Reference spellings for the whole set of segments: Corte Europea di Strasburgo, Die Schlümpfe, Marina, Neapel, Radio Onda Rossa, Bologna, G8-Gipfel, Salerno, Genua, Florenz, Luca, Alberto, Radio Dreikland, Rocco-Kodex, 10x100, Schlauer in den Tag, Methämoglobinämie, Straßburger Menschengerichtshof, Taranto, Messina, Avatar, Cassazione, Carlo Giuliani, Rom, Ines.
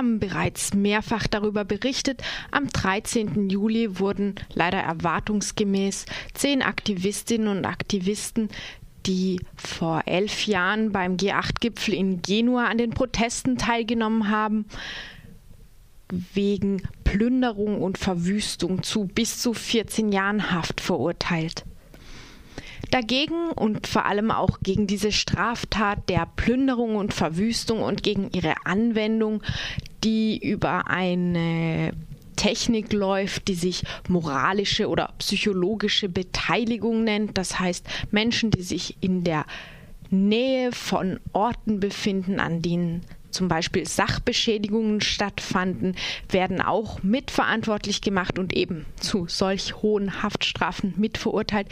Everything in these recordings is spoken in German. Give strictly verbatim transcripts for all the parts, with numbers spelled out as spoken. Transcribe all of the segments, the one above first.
haben bereits mehrfach darüber berichtet, am dreizehnten Juli wurden leider erwartungsgemäß zehn Aktivistinnen und Aktivisten, die vor elf Jahren beim G acht Gipfel in Genua an den Protesten teilgenommen haben, wegen Plünderung und Verwüstung zu bis zu vierzehn Jahren Haft verurteilt. Dagegen und vor allem auch gegen diese Straftat der Plünderung und Verwüstung und gegen ihre Anwendung, die über eine Technik läuft, die sich moralische oder psychologische Beteiligung nennt. Das heißt, Menschen, die sich in der Nähe von Orten befinden, an denen zum Beispiel Sachbeschädigungen stattfanden, werden auch mitverantwortlich gemacht und eben zu solch hohen Haftstrafen mitverurteilt.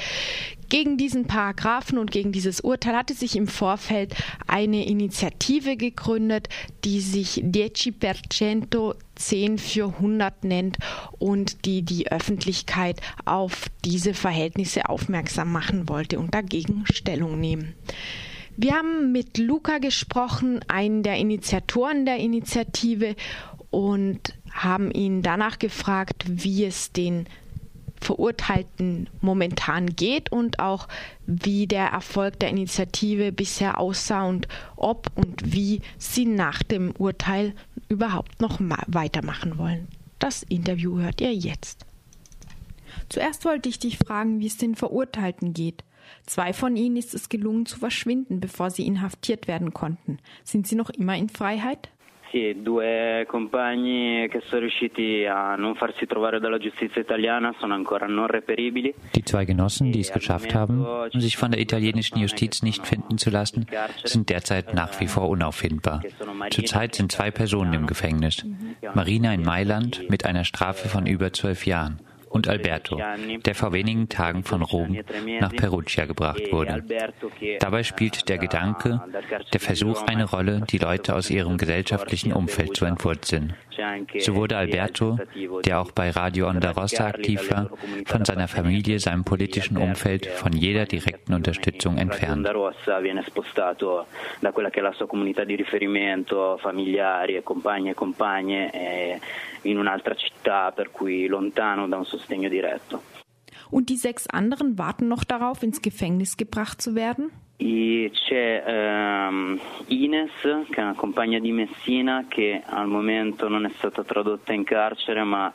Gegen diesen Paragraphen und gegen dieses Urteil hatte sich im Vorfeld eine Initiative gegründet, die sich dieci per cento, zehn für hundert nennt und die die Öffentlichkeit auf diese Verhältnisse aufmerksam machen wollte und dagegen Stellung nehmen. Wir haben mit Luca gesprochen, einen der Initiatoren der Initiative, und haben ihn danach gefragt, wie es den Verurteilten momentan geht und auch wie der Erfolg der Initiative bisher aussah und ob und wie sie nach dem Urteil überhaupt noch weitermachen wollen. Das Interview hört ihr jetzt. Zuerst wollte ich dich fragen, wie es den Verurteilten geht. Zwei von ihnen ist es gelungen zu verschwinden, bevor sie inhaftiert werden konnten. Sind sie noch immer in Freiheit? Sì, due compagni che sono riusciti a non farsi trovare dalla giustizia italiana sono ancora non reperibili. Die zwei Genossen, die es geschafft haben, um sich von der italienischen Justiz nicht finden zu lassen, sind derzeit nach wie vor unauffindbar. Zurzeit sind zwei Personen im Gefängnis. Marina in Mailand mit einer Strafe von über zwölf Jahren. Und Alberto, der vor wenigen Tagen von Rom nach Perugia gebracht wurde. Dabei spielt der Gedanke, der Versuch eine Rolle, die Leute aus ihrem gesellschaftlichen Umfeld zu entwurzeln. So wurde Alberto, der auch bei Radio Onda Rossa aktiv war, von seiner Familie, seinem politischen Umfeld, von jeder direkten Unterstützung entfernt. Und die sechs anderen warten noch darauf, ins Gefängnis gebracht zu werden? C'è Ines, che è una compagna di Messina, che al momento non è stata tradotta in carcere, ma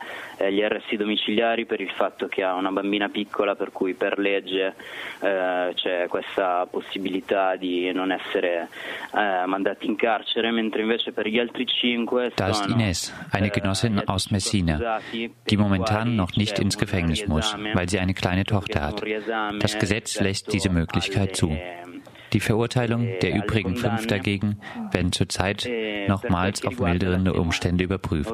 gli arresti domiciliari per il fatto che ha una bambina piccola, per cui per legge c'è questa possibilità di non essere mandati in carcere, mentre invece per gli altri cinque sono... Da ist Ines, eine Genossin aus Messina, die momentan noch nicht ins Gefängnis muss, weil sie eine kleine Tochter hat. Das Gesetz lässt diese Möglichkeit zu. Die Verurteilung der übrigen fünf dagegen werden zurzeit nochmals auf mildernde Umstände überprüft.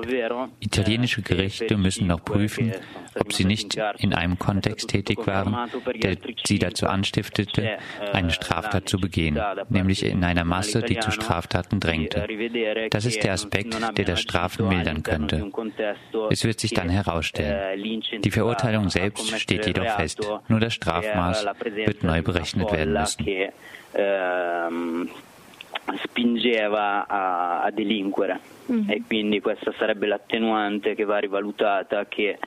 Italienische Gerichte müssen noch prüfen, ob sie nicht in einem Kontext tätig waren, der sie dazu anstiftete, eine Straftat zu begehen, nämlich in einer Masse, die zu Straftaten drängte. Das ist der Aspekt, der das Strafen mildern könnte. Es wird sich dann herausstellen. Die Verurteilung selbst steht jedoch fest. Nur das Strafmaß wird neu berechnet werden müssen. Ehm, spingeva a, a delinquere mm-hmm. E quindi questa sarebbe l'attenuante che va rivalutata, che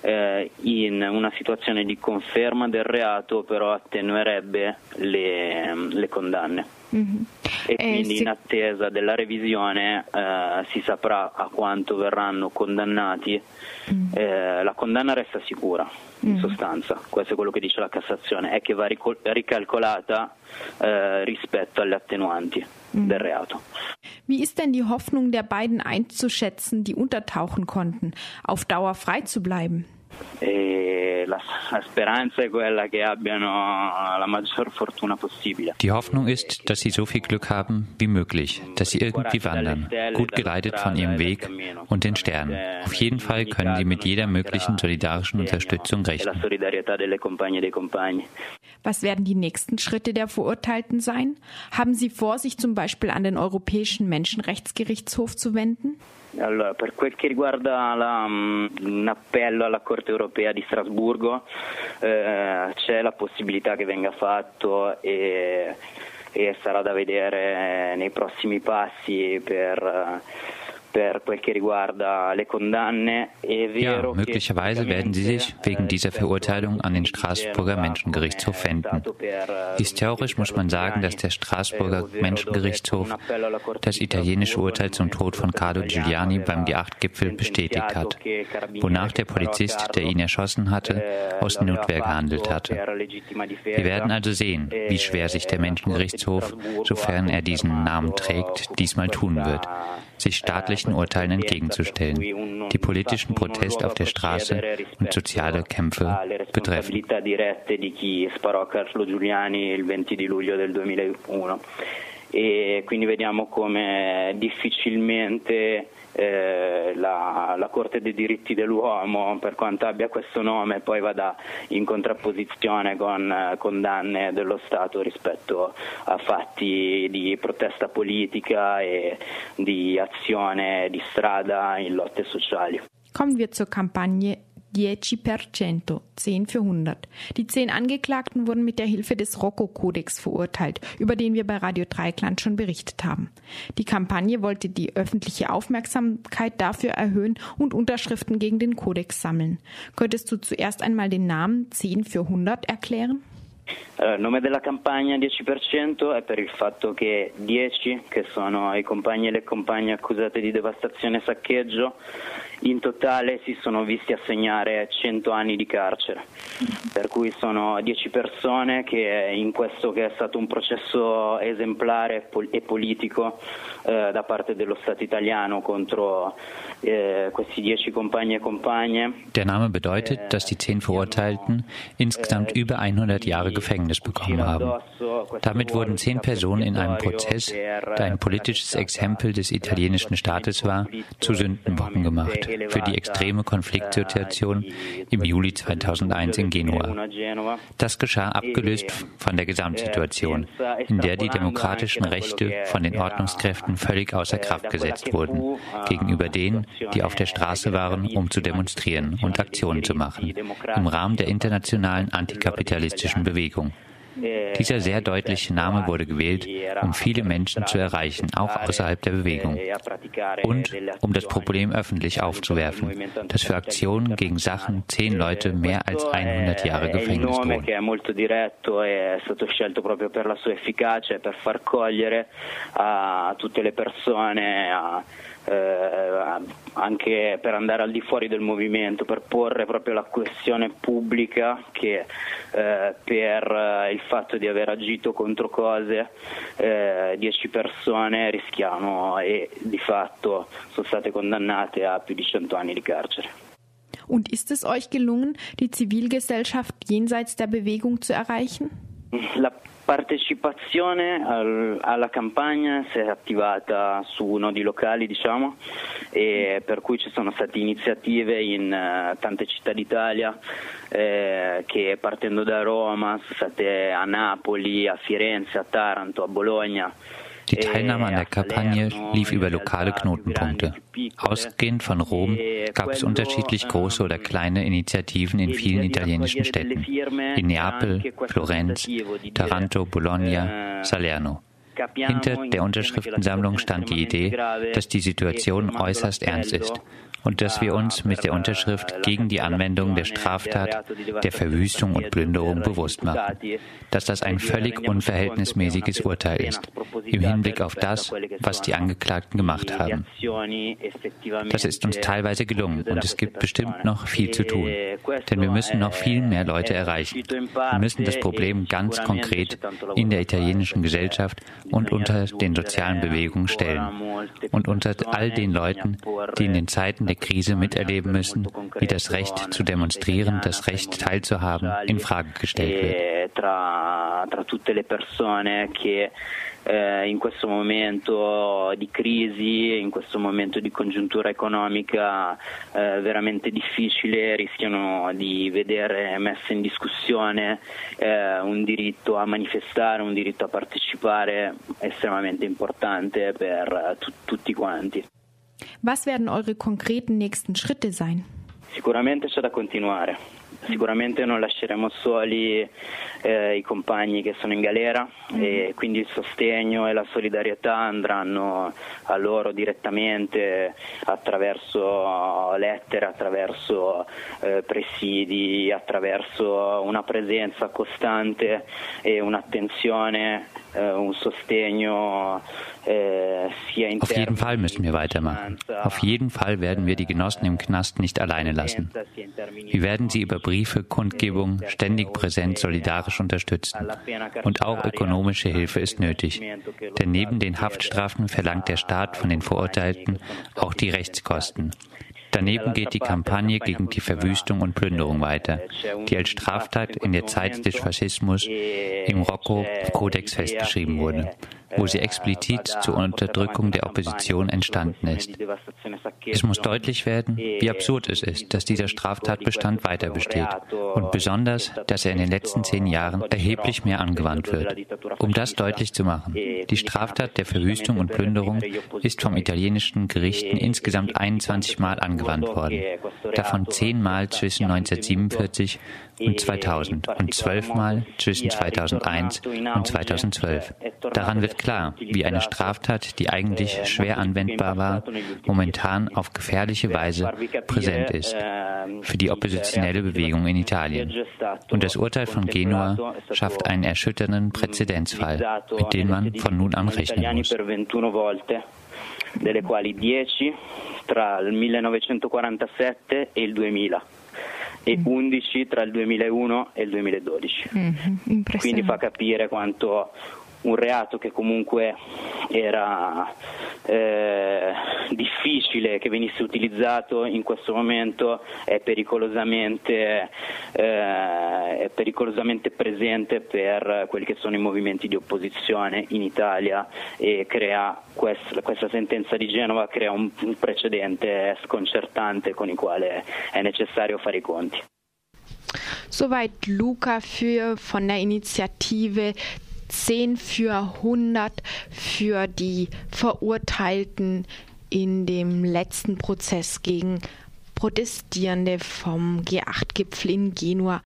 eh, in una situazione di conferma del reato però attenuerebbe le, le condanne mm-hmm. E quindi eh, sì. In attesa della revisione eh, si saprà a quanto verranno condannati mm-hmm. eh, la condanna resta sicura in mm-hmm. sostanza, questo è quello che dice la Cassazione, è che va ricol- ricalcolata eh, rispetto alle attenuanti mm-hmm. del reato. Wie ist denn die Hoffnung der beiden einzuschätzen, die untertauchen konnten, auf Dauer frei zu bleiben? Die Hoffnung ist, dass sie so viel Glück haben wie möglich, dass sie irgendwie wandern, gut geleitet von ihrem Weg und den Sternen. Auf jeden Fall können sie mit jeder möglichen solidarischen Unterstützung rechnen. Was werden die nächsten Schritte der Verurteilten sein? Haben sie vor, sich zum Beispiel an den Europäischen Menschenrechtsgerichtshof zu wenden? Allora, per quel che riguarda la, un appello alla Corte Europea di Strasburgo, eh, c'è la possibilità che venga fatto e, e sarà da vedere nei prossimi passi per per quel che riguarda le condanne. Ja, möglicherweise werden sie sich wegen dieser Verurteilung an den Straßburger Menschengerichtshof wenden. Historisch muss man sagen, dass der Straßburger Menschengerichtshof das italienische Urteil zum Tod von Carlo Giuliani beim G acht Gipfel bestätigt hat, wonach der Polizist, der ihn erschossen hatte, aus Notwehr gehandelt hatte. Wir werden also sehen, wie schwer sich der Menschengerichtshof, sofern er diesen Namen trägt, diesmal tun wird, sich staatlichen Urteilen entgegenzustellen, die politischen Proteste auf der Straße und soziale Kämpfe betreffen. E quindi vediamo come difficilmente eh, la, la Corte dei diritti dell'uomo, per quanto abbia questo nome, poi vada in contrapposizione con condanne dello Stato rispetto a fatti di protesta politica e di azione di strada in lotte sociali. Kommen wir zur Kampagne dieci per cento, zehn für hundert. Die zehn Angeklagten wurden mit der Hilfe des Rocco-Kodex verurteilt, über den wir bei Radio Dreikland schon berichtet haben. Die Kampagne wollte die öffentliche Aufmerksamkeit dafür erhöhen und Unterschriften gegen den Kodex sammeln. Könntest du zuerst einmal den Namen zehn für hundert erklären? Allora, il nome della campagna dieci per cento è per il fatto che dieci, che sono i compagni e le compagne accusate di devastazione e saccheggio, in totale si sono visti assegnare cento anni di carcere, per cui sono dieci persone che in questo che è stato un processo esemplare e politico eh, da parte dello Stato italiano contro eh, questi dieci compagni e compagne. Der Name bedeutet, dass die zehn Verurteilten insgesamt über hundert Jahre Gefängnis bekommen haben. Damit wurden zehn Personen in einem Prozess, der ein politisches Exempel des italienischen Staates war, zu Sündenbocken gemacht für die extreme Konfliktsituation im Juli zweitausendeins in Genua. Das geschah abgelöst von der Gesamtsituation, in der die demokratischen Rechte von den Ordnungskräften völlig außer Kraft gesetzt wurden, gegenüber denen, die auf der Straße waren, um zu demonstrieren und Aktionen zu machen, im Rahmen der internationalen antikapitalistischen Bewegung. Dieser sehr deutliche Name wurde gewählt, um viele Menschen zu erreichen, auch außerhalb der Bewegung, und um das Problem öffentlich aufzuwerfen, dass für Aktionen gegen Sachen zehn Leute mehr als hundert Jahre Gefängnis drohen. Eh, anche per andare al di fuori del movimento, per porre proprio la questione pubblica che eh, per eh, il fatto di aver agito contro cose eh, dieci persone rischiano e di fatto sono state condannate a più di cento anni di carcere. Und ist es euch gelungen, die Zivilgesellschaft jenseits der Bewegung zu erreichen? La partecipazione al, alla campagna si è attivata su uno di locali, diciamo, e per cui ci sono state iniziative in uh, tante città d'Italia eh, che partendo da Roma sono state a Napoli, a Firenze, a Taranto, a Bologna. Die Teilnahme an der Kampagne lief über lokale Knotenpunkte. Ausgehend von Rom gab es unterschiedlich große oder kleine Initiativen in vielen italienischen Städten, in Neapel, Florenz, Taranto, Bologna, Salerno. Hinter der Unterschriftensammlung stand die Idee, dass die Situation äußerst ernst ist und dass wir uns mit der Unterschrift gegen die Anwendung der Straftat, der Verwüstung und Plünderung bewusst machen, dass das ein völlig unverhältnismäßiges Urteil ist, im Hinblick auf das, was die Angeklagten gemacht haben. Das ist uns teilweise gelungen und es gibt bestimmt noch viel zu tun, denn wir müssen noch viel mehr Leute erreichen. Wir müssen das Problem ganz konkret in der italienischen Gesellschaft und unter den sozialen Bewegungen stellen und unter all den Leuten, die in den Zeiten der Krise miterleben müssen, wie das Recht zu demonstrieren, das Recht teilzuhaben, in Frage gestellt wird. Tra tutte le persone che in questo momento di crisi, in questo momento di congiuntura economica veramente difficile, rischiano di vedere messo in discussione un diritto a manifestare, un diritto a partecipare estremamente importante per tutti quanti. Was werden eure konkreten nächsten Schritte sein? Sicuramente c'è da continuare. Sicuramente non lasceremo soli eh, i compagni che sono in galera, mm. e quindi il sostegno e la solidarietà andranno a loro direttamente attraverso lettere, attraverso eh, presidi, attraverso una presenza costante e un'attenzione, äh, un sostegno äh, sia interno. Auf jeden Fall müssen wir weitermachen. Auf jeden Fall werden wir die Genossen im Knast nicht alleine lassen. Wir werden sie über Briefe, Kundgebungen, ständig präsent, solidarisch unterstützen. Und auch ökonomische Hilfe ist nötig. Denn neben den Haftstrafen verlangt der Staat von den Verurteilten auch die Rechtskosten. Daneben geht die Kampagne gegen die Verwüstung und Plünderung weiter, die als Straftat in der Zeit des Faschismus im Rocco-Kodex festgeschrieben wurde, wo sie explizit zur Unterdrückung der Opposition entstanden ist. Es muss deutlich werden, wie absurd es ist, dass dieser Straftatbestand weiter besteht und besonders, dass er in den letzten zehn Jahren erheblich mehr angewandt wird. Um das deutlich zu machen, die Straftat der Verwüstung und Plünderung ist vom italienischen Gerichten insgesamt einundzwanzig Mal angewandt worden, davon zehn Mal zwischen neunzehnhundertsiebenundvierzig und zweitausend und zwölf Mal zwischen zweitausendeins und zweitausendzwölf. Daran wird klar, wie eine Straftat, die eigentlich schwer anwendbar war, momentan auf gefährliche Weise präsent ist für die oppositionelle Bewegung in Italien. Und das Urteil von Genua schafft einen erschütternden Präzedenzfall, mit dem man von nun an rechnen muss. Delle quali dieci tra il millenovecentoquarantasette e il duemila e undici tra il duemilauno e il duemiladodici. Mm-hmm. Quindi fa capire quanto un reato che comunque era eh, difficile che venisse utilizzato in questo momento è pericolosamente, eh, è pericolosamente presente per quelli che sono i movimenti di opposizione in Italia e crea quest- questa sentenza di Genova crea un, un precedente sconcertante con il quale è necessario fare i conti. Soweit Luca für von der Initiative zehn für hundert für die Verurteilten in dem letzten Prozess gegen Protestierende vom G acht Gipfel in Genua.